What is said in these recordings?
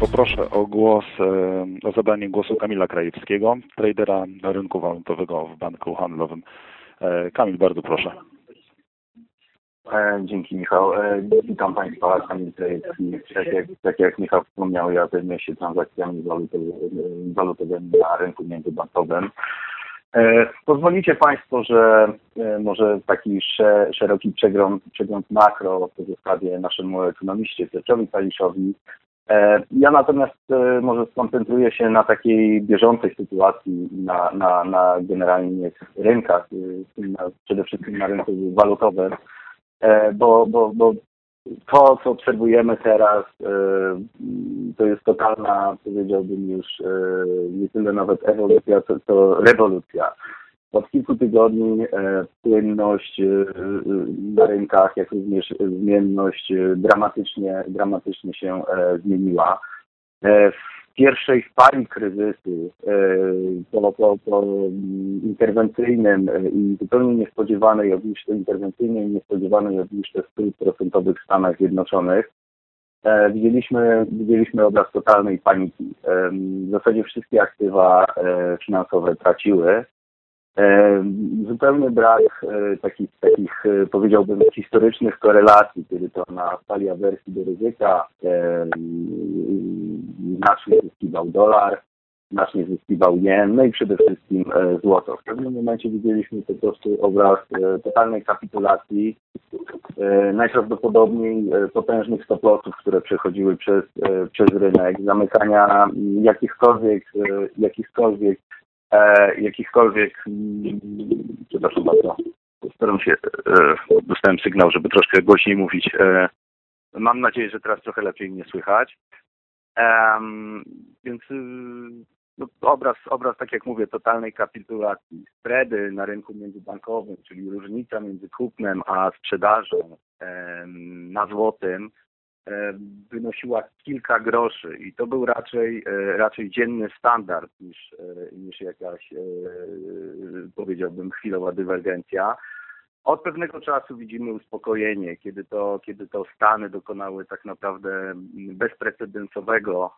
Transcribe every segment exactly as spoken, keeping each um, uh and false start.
Poproszę o głos, o zabranie głosu Kamila Krajewskiego, tradera rynku walutowego w Banku Handlowym. Kamil, bardzo proszę. Dzięki, Michał. Witam Państwa. Kamil Krajewski. Tak jak, tak jak Michał wspomniał, ja zajmuję się transakcjami walutowymi na rynku międzybankowym. Pozwolicie Państwo, że może taki szeroki przegląd, przegląd makro pozostawię naszemu ekonomiście Piotrowi Kaliszowi. Ja natomiast może skoncentruję się na takiej bieżącej sytuacji na, na, na generalnie rynkach, na, przede wszystkim na rynku walutowym, bo, bo, bo to, co obserwujemy teraz, to jest totalna, powiedziałbym już, nie tyle nawet ewolucja, to, to rewolucja. Od kilku tygodni płynność na rynkach, jak również zmienność dramatycznie, dramatycznie się zmieniła. W pierwszej fali kryzysu, po, po, po interwencyjnym i zupełnie niespodziewanej obniżce, interwencyjnej i niespodziewanej obniżce stóp procentowych w Stanach Zjednoczonych, Widzieliśmy, widzieliśmy obraz totalnej paniki. W zasadzie wszystkie aktywa finansowe traciły. Zupełny brak takich, takich, powiedziałbym, historycznych korelacji, kiedy to na fali awersji do ryzyka znacznie zyskiwał dolar, znacznie zyskiwał jen, no i przede wszystkim złoto. W pewnym momencie widzieliśmy po prostu obraz totalnej kapitulacji, najprawdopodobniej potężnych stop-lossów, które przechodziły przez, przez rynek, zamykania jakichkolwiek, jakichkolwiek E, jakichkolwiek, przepraszam bardzo, staram się, e, dostałem sygnał, żeby troszkę głośniej mówić. E, mam nadzieję, że teraz trochę lepiej mnie słychać. E, więc e, no, obraz, obraz, tak jak mówię, totalnej kapitulacji. Spready na rynku międzybankowym, czyli różnica między kupnem a sprzedażą e, na złotym, wynosiła kilka groszy i to był raczej, raczej dzienny standard niż, niż jakaś, powiedziałbym, chwilowa dywergencja. Od pewnego czasu widzimy uspokojenie, kiedy to, kiedy to Stany dokonały tak naprawdę bezprecedensowego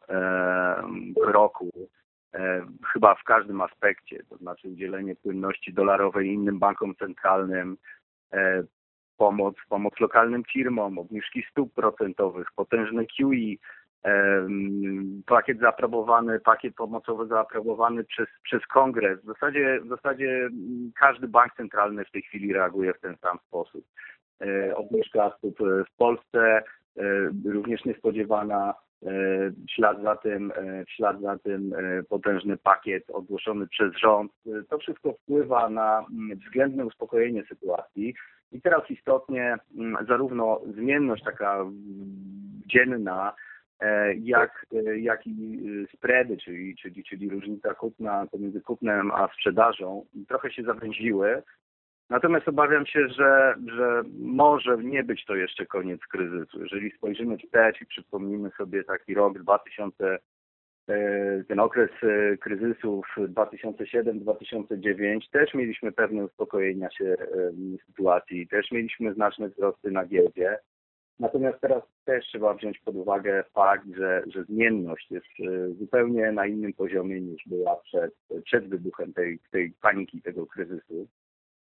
kroku, chyba w każdym aspekcie, to znaczy udzielenie płynności dolarowej innym bankom centralnym, Pomoc, pomoc lokalnym firmom, obniżki stóp procentowych, potężne Q E, em, pakiet zaaprobowany, pakiet pomocowy zaaprobowany przez, przez Kongres. W zasadzie, w zasadzie każdy bank centralny w tej chwili reaguje w ten sam sposób. E, obniżka stóp w Polsce, e, również niespodziewana, e, w ślad za tym, e, w ślad za tym e, potężny pakiet ogłoszony przez rząd. E, to wszystko wpływa na względne uspokojenie sytuacji. I teraz istotnie zarówno zmienność taka dzienna, jak, jak i spready, czyli, czyli, czyli różnica kupna pomiędzy kupnem a sprzedażą, trochę się zawęziły. Natomiast obawiam się, że, że może nie być to jeszcze koniec kryzysu. Jeżeli spojrzymy wstecz i przypomnimy sobie taki rok dwa tysiące, ten okres kryzysów dwa tysiące siódmy do dwa tysiące dziewiątego, też mieliśmy pewne uspokojenia się sytuacji, też mieliśmy znaczne wzrosty na giełdzie. Natomiast teraz też trzeba wziąć pod uwagę fakt, że, że zmienność jest zupełnie na innym poziomie niż była przed, przed wybuchem tej, tej paniki, tego kryzysu.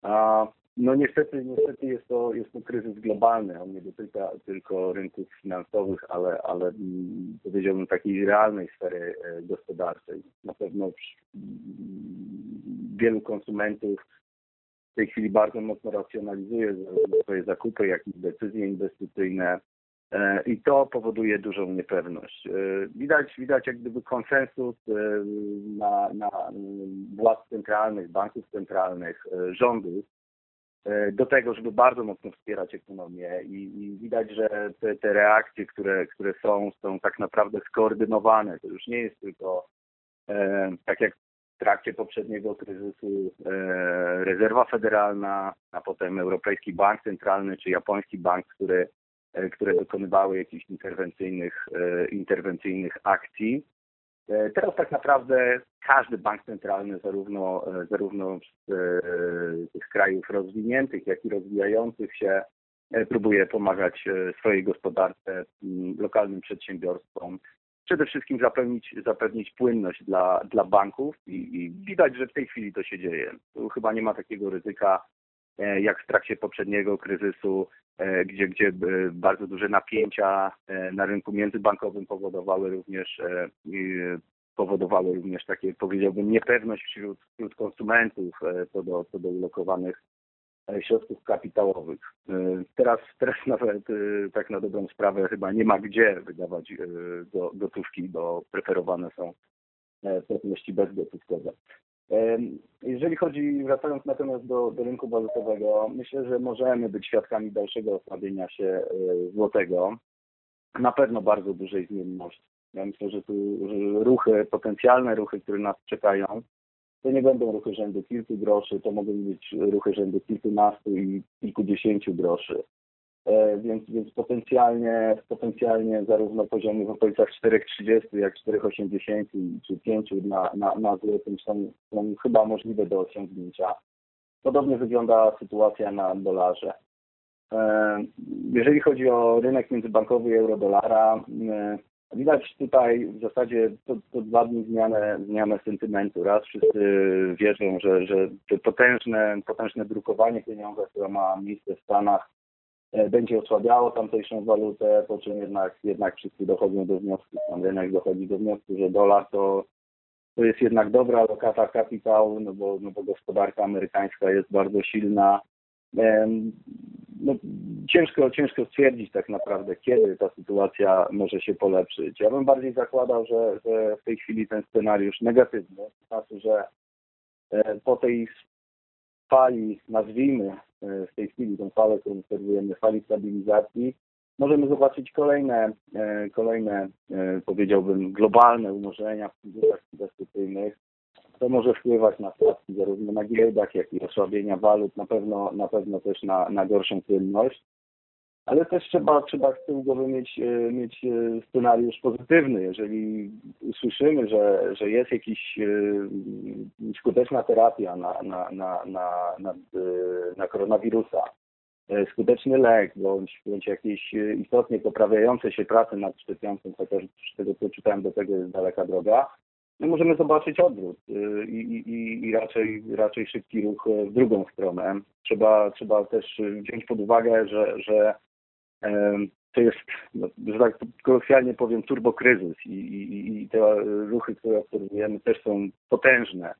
A no niestety, niestety jest to, jest to kryzys globalny, on nie dotyka tylko rynków finansowych, ale, ale powiedziałbym takiej realnej sfery gospodarczej. Na pewno wielu konsumentów w tej chwili bardzo mocno racjonalizuje swoje zakupy, jak i decyzje inwestycyjne i to powoduje dużą niepewność. Widać, widać jak gdyby konsensus na, na władz centralnych, banków centralnych, rządów, do tego, żeby bardzo mocno wspierać ekonomię i, i widać, że te, te reakcje, które, które są, są tak naprawdę skoordynowane. To już nie jest tylko, e, tak jak w trakcie poprzedniego kryzysu, e, rezerwa federalna, a potem Europejski Bank Centralny czy japoński bank, który, e, które dokonywały jakichś interwencyjnych, e, interwencyjnych akcji. Teraz tak naprawdę każdy bank centralny, zarówno, zarówno z e, tych krajów rozwiniętych, jak i rozwijających się, e, próbuje pomagać swojej gospodarce, m, lokalnym przedsiębiorstwom. przede wszystkim zapewnić, zapewnić płynność dla, dla banków i, i widać, że w tej chwili to się dzieje. Tu chyba nie ma takiego ryzyka jak w trakcie poprzedniego kryzysu, gdzie, gdzie bardzo duże napięcia na rynku międzybankowym powodowały również powodowały również takie, powiedziałbym, niepewność wśród, wśród konsumentów co do, co do ulokowanych środków kapitałowych. Teraz, teraz nawet tak na dobrą sprawę chyba nie ma gdzie wydawać gotówki, bo preferowane są płatności bezgotówkowe. Jeżeli chodzi, wracając natomiast do, do rynku walutowego, myślę, że możemy być świadkami dalszego osłabienia się złotego. Na pewno bardzo dużej zmienności. Ja myślę, że tu ruchy, potencjalne ruchy, które nas czekają, to nie będą ruchy rzędu kilku groszy, to mogą być ruchy rzędu kilkunastu i kilkudziesięciu groszy. Więc, więc potencjalnie, potencjalnie zarówno poziomy w okolicach cztery trzydzieści jak cztery osiemdziesiąt czy pięć na, na, na złotym są, są chyba możliwe do osiągnięcia. Podobnie wygląda sytuacja na dolarze. Jeżeli chodzi o rynek międzybankowy i euro-dolara, widać tutaj w zasadzie to, to dwa dni zmianę, zmianę sentymentu. Raz wszyscy wierzą, że, że to potężne, potężne drukowanie pieniądza, które ma miejsce w Stanach, będzie osłabiało tamtejszą walutę, po czym jednak, jednak wszyscy dochodzą do wniosku, tam rynek dochodzi do wniosku, że dolar to, to jest jednak dobra lokata kapitału, no bo, no bo gospodarka amerykańska jest bardzo silna. No, ciężko, ciężko stwierdzić tak naprawdę, kiedy ta sytuacja może się polepszyć. Ja bym bardziej zakładał, że, że w tej chwili ten scenariusz negatywny, to znaczy, że po tej fali, nazwijmy w tej chwili tą falę, którą obserwujemy, fali stabilizacji, możemy zobaczyć kolejne, kolejne powiedziałbym, globalne umorzenia w funduszach inwestycyjnych. To może wpływać na stawki zarówno na giełdach, jak i osłabienia walut, na pewno, na pewno też na, na gorszą płynność. Ale też trzeba, trzeba z tyłu głowy mieć, mieć scenariusz pozytywny. Jeżeli usłyszymy, że, że jest jakaś skuteczna terapia na, na, na, na, na, na koronawirusa, skuteczny lek bądź, bądź jakieś istotnie poprawiające się prace nad szczepionką, chociaż z tego co czytałem, do tego jest daleka droga, no możemy zobaczyć odwrót i, i, i raczej, raczej szybki ruch w drugą stronę. Trzeba, trzeba też wziąć pod uwagę, że, że to jest, że tak kolokwialnie powiem, turbokryzys i, i, i te ruchy, które obserwujemy, też są potężne.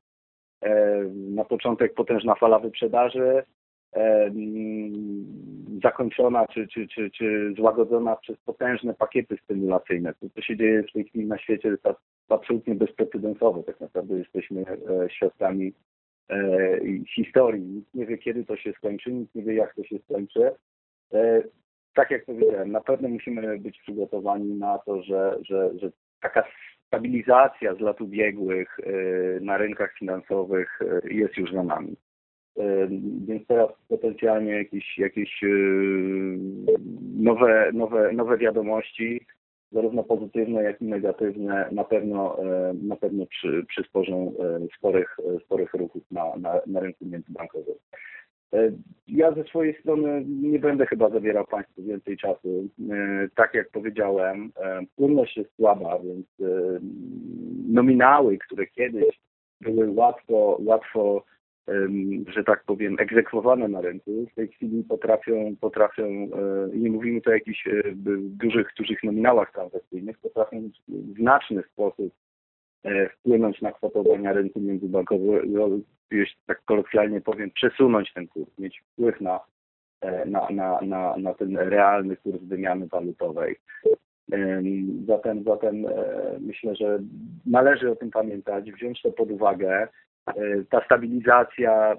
Na początek potężna fala wyprzedaży, zakończona czy, czy, czy, czy złagodzona przez potężne pakiety stymulacyjne. To, co się dzieje w tej chwili na świecie, jest absolutnie bezprecedensowe. Tak naprawdę jesteśmy świadkami historii. Nikt nie wie, kiedy to się skończy, nikt nie wie, jak to się skończy. Tak jak powiedziałem, na pewno musimy być przygotowani na to, że, że, że taka stabilizacja z lat ubiegłych na rynkach finansowych jest już za nami. Więc teraz potencjalnie jakieś, jakieś nowe, nowe, nowe wiadomości, zarówno pozytywne, jak i negatywne, na pewno, na pewno przy, przysporzą sporych, sporych ruchów na, na, na rynku międzybankowym. Ja ze swojej strony nie będę chyba zabierał Państwu więcej czasu. Tak jak powiedziałem, płynność jest słaba, więc nominały, które kiedyś były łatwo, łatwo że tak powiem, egzekwowane na rynku, w tej chwili potrafią, potrafią i nie mówimy tu o jakichś dużych, dużych nominałach transakcyjnych, potrafią w znaczny sposób wpłynąć na kwotowania rynku międzybankowego, jeśli tak kolokwialnie powiem, przesunąć ten kurs, mieć wpływ na, na, na, na, na ten realny kurs wymiany walutowej. Zatem, zatem myślę, że należy o tym pamiętać, wziąć to pod uwagę. Ta stabilizacja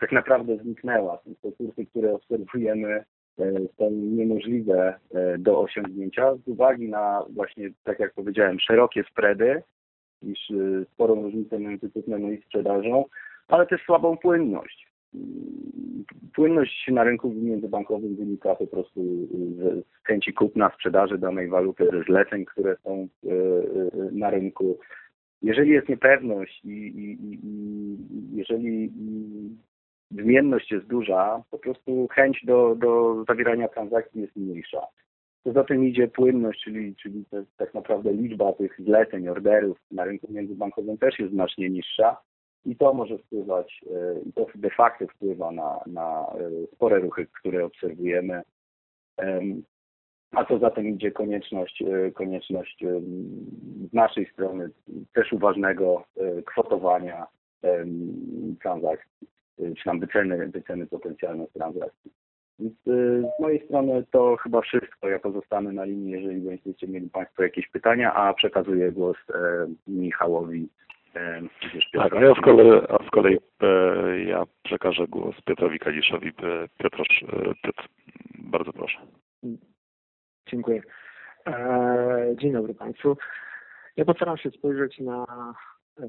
tak naprawdę zniknęła. Te kursy, które obserwujemy, są niemożliwe do osiągnięcia z uwagi na właśnie, tak jak powiedziałem, szerokie spready, iż sporą różnicę między kupnem i sprzedażą, ale też słabą płynność. Płynność na rynku międzybankowym wynika po prostu z chęci kupna, sprzedaży danej waluty, ze zleceń, które są na rynku. Jeżeli jest niepewność i, i, i, i jeżeli zmienność jest duża, po prostu chęć do, do zawierania transakcji jest mniejsza. To za tym idzie płynność, czyli, czyli to jest tak naprawdę liczba tych zleceń, orderów na rynku międzybankowym też jest znacznie niższa i to może wpływać, i to de facto wpływa na, na spore ruchy, które obserwujemy. A co za tym idzie konieczność, konieczność z naszej strony też uważnego kwotowania transakcji, czy tam wyceny, wyceny potencjalnych transakcji. Więc z mojej strony to chyba wszystko. Ja pozostanę na linii, jeżeli będziecie mieli Państwo jakieś pytania, a przekazuję głos e, Michałowi. E, tak, a ja w kolei, a w kolei e, ja przekażę głos Piotrowi Kaliszowi. Piotr, Piotr, bardzo proszę. Dziękuję. E, dzień dobry Państwu. Ja postaram się spojrzeć na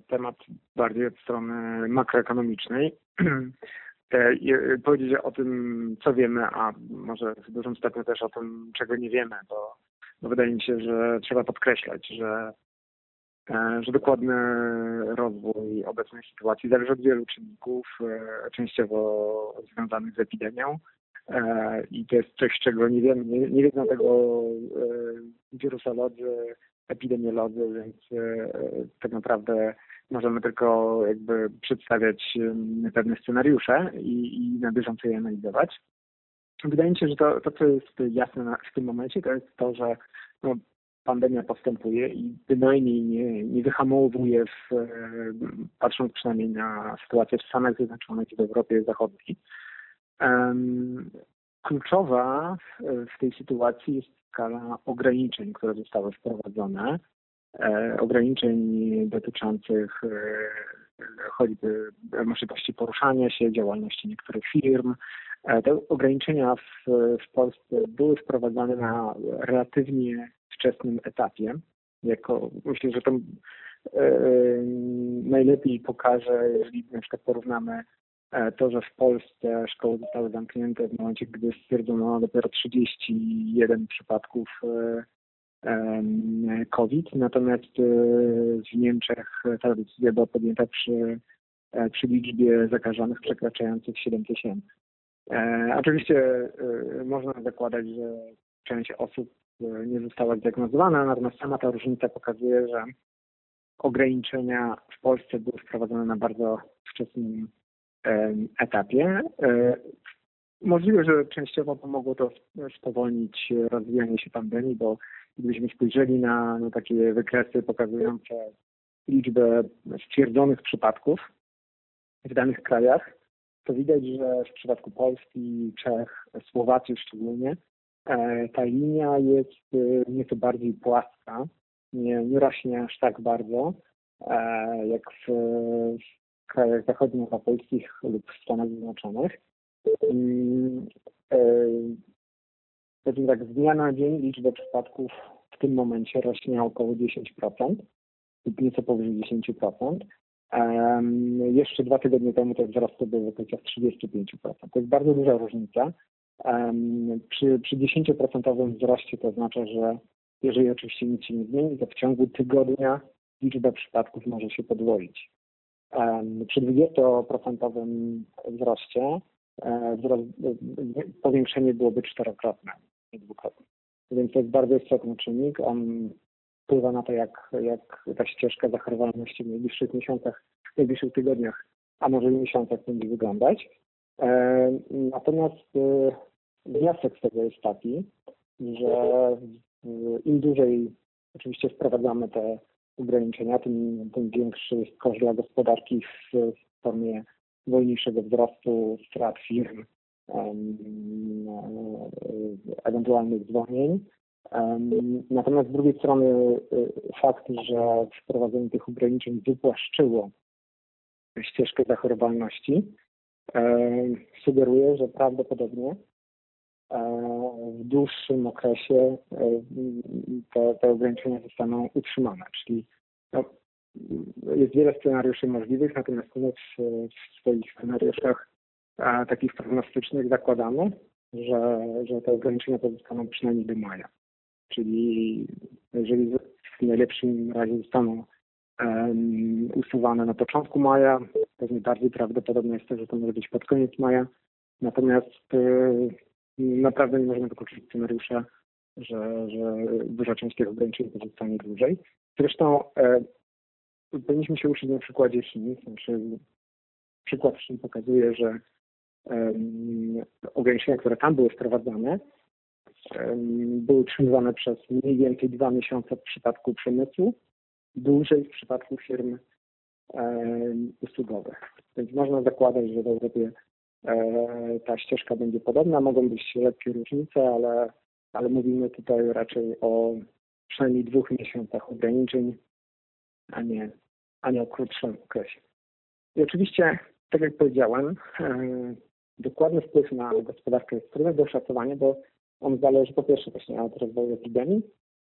temat bardziej od strony makroekonomicznej. Powiedzieć o tym, co wiemy, a może w dużym stopniu też o tym, czego nie wiemy, bo, bo wydaje mi się, że trzeba podkreślać, że, że dokładny rozwój obecnej sytuacji zależy od wielu czynników, częściowo związanych z epidemią i to jest coś, czego nie wiemy. Nie, nie wiedzą tego wirusolodzy, epidemiolodzy, więc tak naprawdę możemy tylko jakby przedstawiać pewne scenariusze i, i na bieżąco je analizować. Wydaje mi się, że to, to co jest jasne w tym momencie, to jest to, że no, pandemia postępuje i bynajmniej nie, nie wyhamowuje, w, patrząc przynajmniej na sytuację w Stanach Zjednoczonych i w Europie Zachodniej. Um, kluczowa w tej sytuacji jest skala ograniczeń, które zostały wprowadzone. Ograniczeń dotyczących choćby możliwości poruszania się, działalności niektórych firm. Te ograniczenia w, w Polsce były wprowadzane na relatywnie wczesnym etapie. Jako, myślę, że to yy, najlepiej pokaże, jeżeli na przykład porównamy to, że w Polsce szkoły zostały zamknięte w momencie, gdy stwierdzono dopiero trzydzieści jeden przypadków yy, COVID, natomiast w Niemczech ta decyzja była podjęta przy, przy liczbie zakażonych przekraczających siedem tysięcy. E, oczywiście e, można zakładać, że część osób nie została zdiagnozowana, natomiast sama ta różnica pokazuje, że ograniczenia w Polsce były wprowadzone na bardzo wczesnym e, etapie. E, Możliwe, że częściowo pomogło to spowolnić rozwijanie się pandemii, bo gdybyśmy spojrzeli na, na takie wykresy pokazujące liczbę stwierdzonych przypadków w danych krajach, to widać, że w przypadku Polski, Czech, Słowacji szczególnie, ta linia jest nieco bardziej płaska, nie, nie rośnie aż tak bardzo, jak w, w krajach zachodnioeuropejskich lub w Stanach Zjednoczonych. Powiedzmy tak, z dnia na dzień liczba przypadków w tym momencie rośnie około dziesięć procent lub nieco powyżej dziesięć procent. Um, jeszcze dwa tygodnie temu te wzrosty były w okolicach trzydzieści pięć procent. To jest bardzo duża różnica. Um, przy, przy dziesięcioprocentowym wzroście to oznacza, że jeżeli oczywiście nic się nie zmieni, to w ciągu tygodnia liczba przypadków może się podwoić. Um, przy dwudziestoprocentowym wzroście powiększenie byłoby czterokrotne, nie dwukrotne. Więc to jest bardzo istotny czynnik. On wpływa na to, jak, jak ta ścieżka zachorowalności w najbliższych miesiącach, w najbliższych tygodniach, a może i miesiącach będzie wyglądać. Natomiast wniosek z tego jest taki, że im dłużej oczywiście wprowadzamy te ograniczenia, tym, tym większy jest koszt dla gospodarki w, w formie wolniejszego wzrostu strat firm, ewentualnych zwolnień. Natomiast z drugiej strony fakt, że wprowadzenie tych ograniczeń wypłaszczyło ścieżkę zachorowalności, sugeruje, że prawdopodobnie w dłuższym okresie te, te ograniczenia zostaną utrzymane, czyli no, jest wiele scenariuszy możliwych, natomiast my w, w swoich scenariuszach a, takich prognostycznych zakładamy, że, że te ograniczenia pozostaną przynajmniej do maja. Czyli jeżeli w najlepszym razie zostaną um, usuwane na początku maja, pewnie bardziej prawdopodobne jest to, że to może być pod koniec maja. Natomiast y, naprawdę nie możemy wykluczyć scenariusza że, że duża część tych ograniczeń pozostanie dłużej. Zresztą e, powinniśmy się uczyć na przykładzie Chin. Znaczy, przykład Chin pokazuje, że e, ograniczenia, które tam były wprowadzane, e, były utrzymywane przez mniej więcej dwa miesiące w przypadku przemysłu, dłużej w przypadku firm e, usługowych. Więc można zakładać, że w Europie e, ta ścieżka będzie podobna. Mogą być lekkie różnice, ale, ale mówimy tutaj raczej o przynajmniej dwóch miesiącach ograniczeń, a nie, a nie o krótszym okresie. I oczywiście, tak jak powiedziałem, e, dokładny wpływ na gospodarkę jest trudny do oszacowania, bo on zależy po pierwsze właśnie od rozwoju epidemii,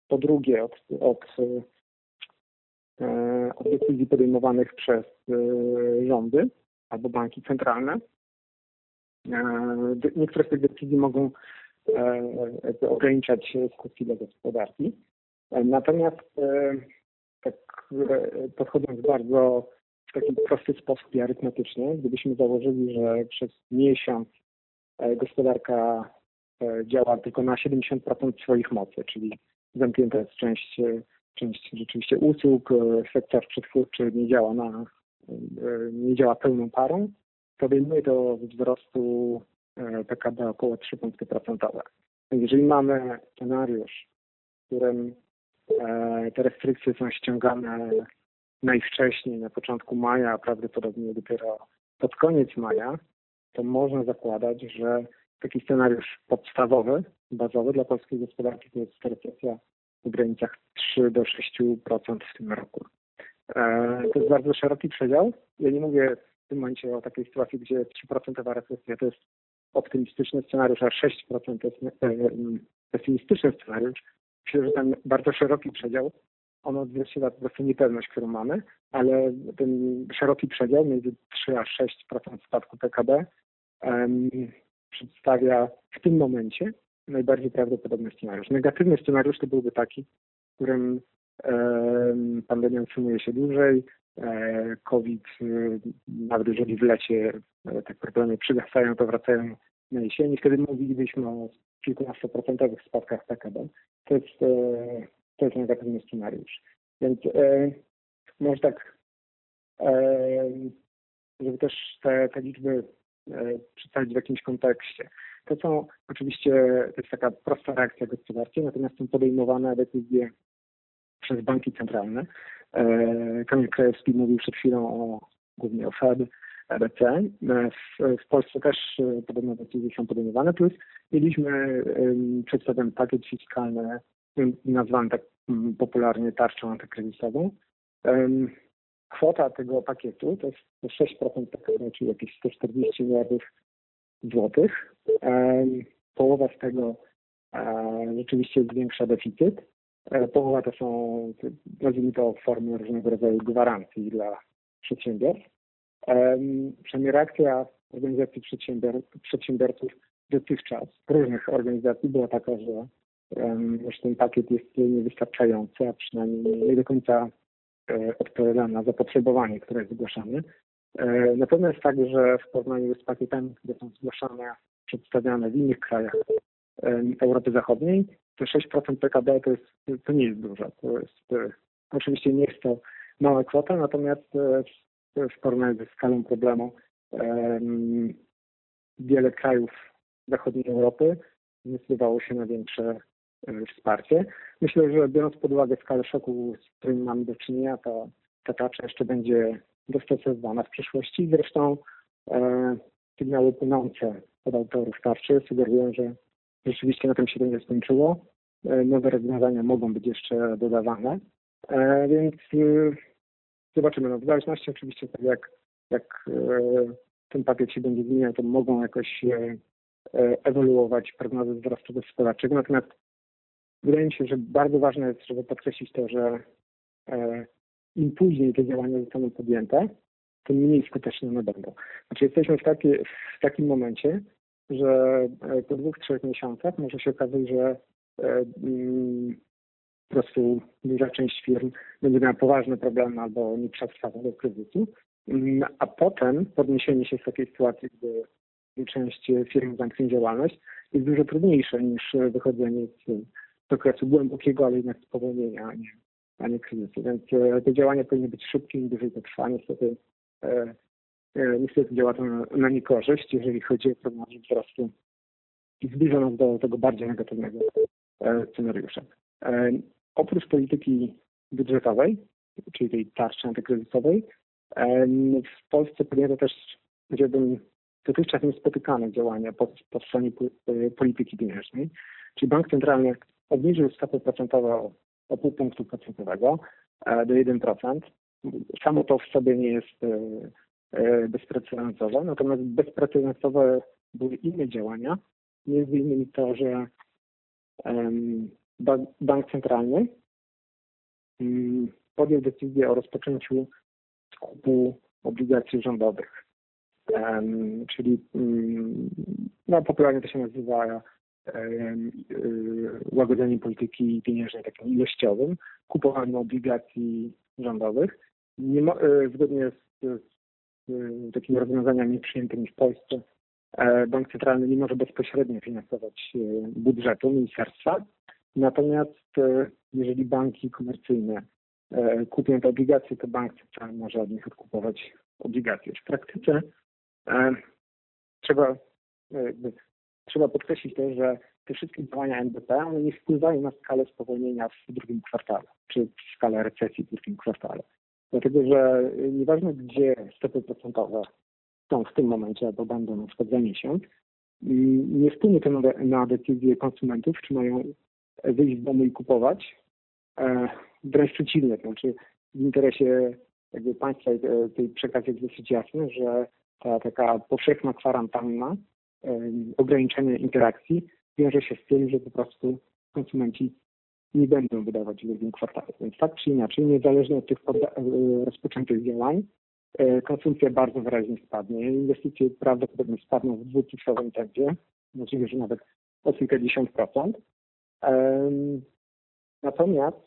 po drugie od, od od decyzji podejmowanych przez rządy albo banki centralne. Niektóre z tych decyzji mogą ograniczać skutki dla gospodarki. Natomiast tak podchodząc bardzo w taki prosty sposób i arytmetycznie, gdybyśmy założyli, że przez miesiąc gospodarka działa tylko na siedemdziesiąt procent swoich mocy, czyli zamknięta jest część Część rzeczywiście usług, sektor przetwórczy nie działa na, nie działa pełną parą, to obejmuje to wzrostu P K B około trzy punkty procentowe. Jeżeli mamy scenariusz, w którym te restrykcje są ściągane najwcześniej, na początku maja, a prawdopodobnie dopiero pod koniec maja, to można zakładać, że taki scenariusz podstawowy, bazowy dla polskiej gospodarki to jest recesja w granicach trzy do sześciu procent w tym roku. To jest bardzo szeroki przedział. Ja nie mówię w tym momencie o takiej sytuacji, gdzie trzyprocentowa recesja to jest optymistyczny scenariusz, a sześć procent to jest pesymistyczny scenariusz. Myślę, że ten bardzo szeroki przedział, on odzwierciedla po prostu niepewność, którą mamy, ale ten szeroki przedział między trzy a sześć procent spadku P K B um, przedstawia w tym momencie najbardziej prawdopodobny scenariusz. Negatywny scenariusz to byłby taki, w którym e, pandemia utrzymuje się dłużej, e, COVID, e, nawet jeżeli w lecie e, te problemy przygasają, to wracają na jesieni. Wtedy mówilibyśmy o kilkunastoprocentowych spadkach P K B. To jest, e, to jest negatywny scenariusz. Więc e, może tak, e, żeby też te, te liczby e, przedstawić w jakimś kontekście. To są oczywiście, to jest taka prosta reakcja gospodarki, natomiast są podejmowane decyzje przez banki centralne. E, Kamil Krajewski mówił przed chwilą o, głównie o F E D, E B C. E, w, w Polsce też e, podobne decyzje są podejmowane, plus mieliśmy e, przed sobą pakiet fiskalny, nazwany tak m, popularnie tarczą antykryzysową. E, kwota tego pakietu to jest sześć procent P K B, czyli jakieś sto czterdzieści miliardów złotych. Połowa z tego rzeczywiście zwiększa deficyt. Połowa to są, nazwijmy to, formy różnego rodzaju gwarancji dla przedsiębiorstw. Przynajmniej reakcja organizacji przedsiębiorców dotychczas, różnych organizacji, była taka, że, że ten pakiet jest niewystarczający, a przynajmniej nie do końca odpowiada na zapotrzebowanie, które jest zgłaszane. Na pewno jest tak, że w porównaniu z pakietami, które są zgłaszane, przedstawiane w innych krajach Europy Zachodniej, to sześć procent P K B to, jest, to nie jest dużo. To jest, oczywiście nie jest to mała kwota, natomiast w porównaniu ze skalą problemu wiele krajów zachodniej Europy zdecydowało się na większe wsparcie. Myślę, że biorąc pod uwagę skalę szoku, z którym mamy do czynienia, to ta tarcza jeszcze będzie dostosowana w przyszłości. Zresztą e, sygnały płynące od autorów tarczy sugerują, że rzeczywiście na tym się to nie skończyło. E, nowe rozwiązania mogą być jeszcze dodawane. E, więc e, zobaczymy. No, w zależności oczywiście tak jak, jak e, ten pakiet się będzie zmieniał, to mogą jakoś e, ewoluować prognozy wzrostu gospodarczego. Natomiast wydaje mi się, że bardzo ważne jest, żeby podkreślić to, że e, im później te działania zostaną podjęte, tym mniej skuteczne one będą. Znaczy jesteśmy w, taki, w takim momencie, że po dwóch, trzech miesiącach może się okazać, że e, m, po prostu duża część firm będzie miała poważne problemy albo nie przetrwa do kryzysu, a potem podniesienie się z takiej sytuacji, gdy część firm zamknie działalność, jest dużo trudniejsze niż wychodzenie z z okresu głębokiego, ale jednak spowolnienia, a nie, a nie kryzysu. Więc te działania powinny być szybkie, im dłużej to trwa. Niestety, e, e, niestety działa to na, na niekorzyść, jeżeli chodzi o prognozy wzrostu i zbliża nas do tego bardziej negatywnego e, scenariusza. E, oprócz polityki budżetowej, czyli tej tarczy antykryzysowej, e, w Polsce podjęto też, powiedziałbym, dotychczas niespotykane działania po, po stronie polityki pieniężnej, czyli bank centralny obniżył stopy procentowe o, o pół punktu procentowego do jeden procent. Samo to w sobie nie jest e, bezprecedensowe, natomiast bezprecedensowe były inne działania, między innymi to, że e, ba, bank centralny m, podjął decyzję o rozpoczęciu skupu obligacji rządowych. Um, czyli um, no, popularnie to się nazywa um, um, łagodzeniem polityki pieniężnej takim ilościowym, kupowaniem obligacji rządowych. Nie ma, e, zgodnie z, z, z takimi rozwiązaniami przyjętymi w Polsce, e, bank centralny nie może bezpośrednio finansować e, budżetu ministerstwa. Natomiast e, jeżeli banki komercyjne e, kupią te obligacje, to bank centralny może od nich odkupować obligacje. W praktyce Trzeba, jakby, trzeba podkreślić też, że te wszystkie działania N B P one nie wpływają na skalę spowolnienia w drugim kwartale, czy w skalę recesji w drugim kwartale. Dlatego, że nieważne gdzie stopy procentowe są w tym momencie, albo będą na przykład za miesiąc, nie wpłynie to na, na decyzję konsumentów, czy mają wyjść z domu i kupować. Wręcz przeciwnie, to znaczy w interesie jakby państwa tej przekaz jest dosyć jasny, że ta taka powszechna kwarantanna, e, ograniczenie interakcji wiąże się z tym, że po prostu konsumenci nie będą wydawać w drugim kwartale. Więc tak czy inaczej, niezależnie od tych rozpoczętych działań, e, konsumpcja bardzo wyraźnie spadnie. Inwestycje prawdopodobnie spadną w dwucyfrowym tempie, możliwe, że nawet o kilkadziesiąt procent. E, natomiast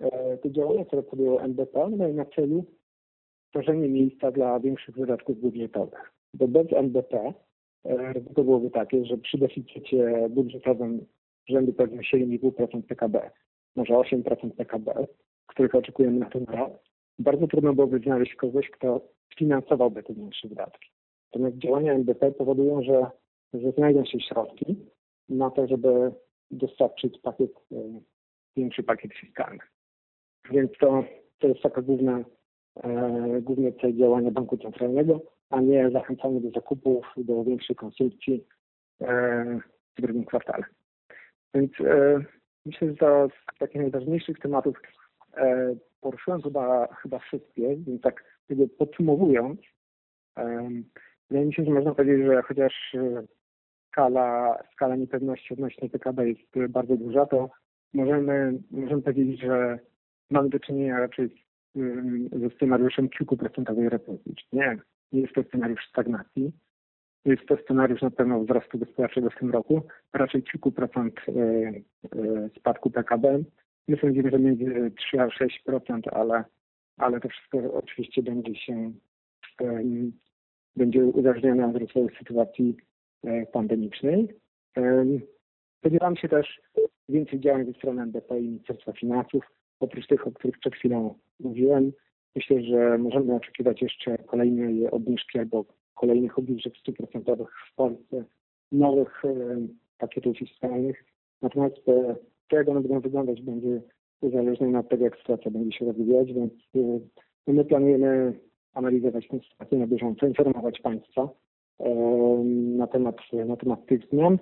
e, te działania, które podjęło N B P, mają na celu tworzenie miejsca dla większych wydatków budżetowych. Bo bez N B P ryzyko byłoby takie, że przy deficycie budżetowym rzędu pewnie siedem i pół procent P K B, może osiem procent P K B, których oczekujemy na ten rok, bardzo trudno byłoby znaleźć kogoś, kto finansowałby te większe wydatki. Natomiast działania N B P powodują, że, że znajdą się środki na to, żeby dostarczyć pakiet, większy pakiet fiskalny. Więc to, to jest taka główna głównie te działania banku centralnego, a nie zachęcanie do zakupów, do większej konsumpcji w drugim kwartale. Więc myślę, że to z takich najważniejszych tematów poruszyłem chyba, chyba wszystkie, więc tak podsumowując, wydaje mi się, że można powiedzieć, że chociaż skala, skala niepewności odnośnie P K B jest bardzo duża, to możemy, możemy powiedzieć, że mamy do czynienia raczej z ze scenariuszem kilkuprocentowej recesji. Nie, nie jest to scenariusz stagnacji, jest to scenariusz na pewno wzrostu gospodarczego w tym roku, raczej kilku procent spadku P K B. My sądzimy, że między trzy a sześć procent, ale, ale to wszystko oczywiście będzie się będzie uzależnione od rozwoju sytuacji pandemicznej. Spodziewam się też więcej działań ze strony N B P i Ministerstwa Finansów, oprócz tych, o których przed chwilą mówiłem. Myślę, że możemy oczekiwać jeszcze kolejnej obniżki albo kolejnych obniżek stuprocentowych w Polsce, nowych e, pakietów fiskalnych. Natomiast e, to, jak one będą wyglądać, będzie uzależnione od tego, jak sytuacja będzie się rozwijać, więc e, my planujemy analizować tę sytuację na bieżąco, informować Państwa e, na temat, na temat tych zmian.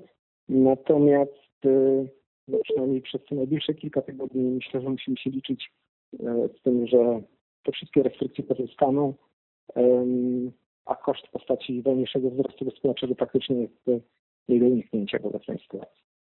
Natomiast e, No, przynajmniej przez te najbliższe kilka tygodni myślę, że musimy się liczyć e, z tym, że te wszystkie restrykcje pozostaną, e, a koszt w postaci wolniejszego wzrostu gospodarczego praktycznie jest e, nie do uniknięcia w obecnej sytuacji.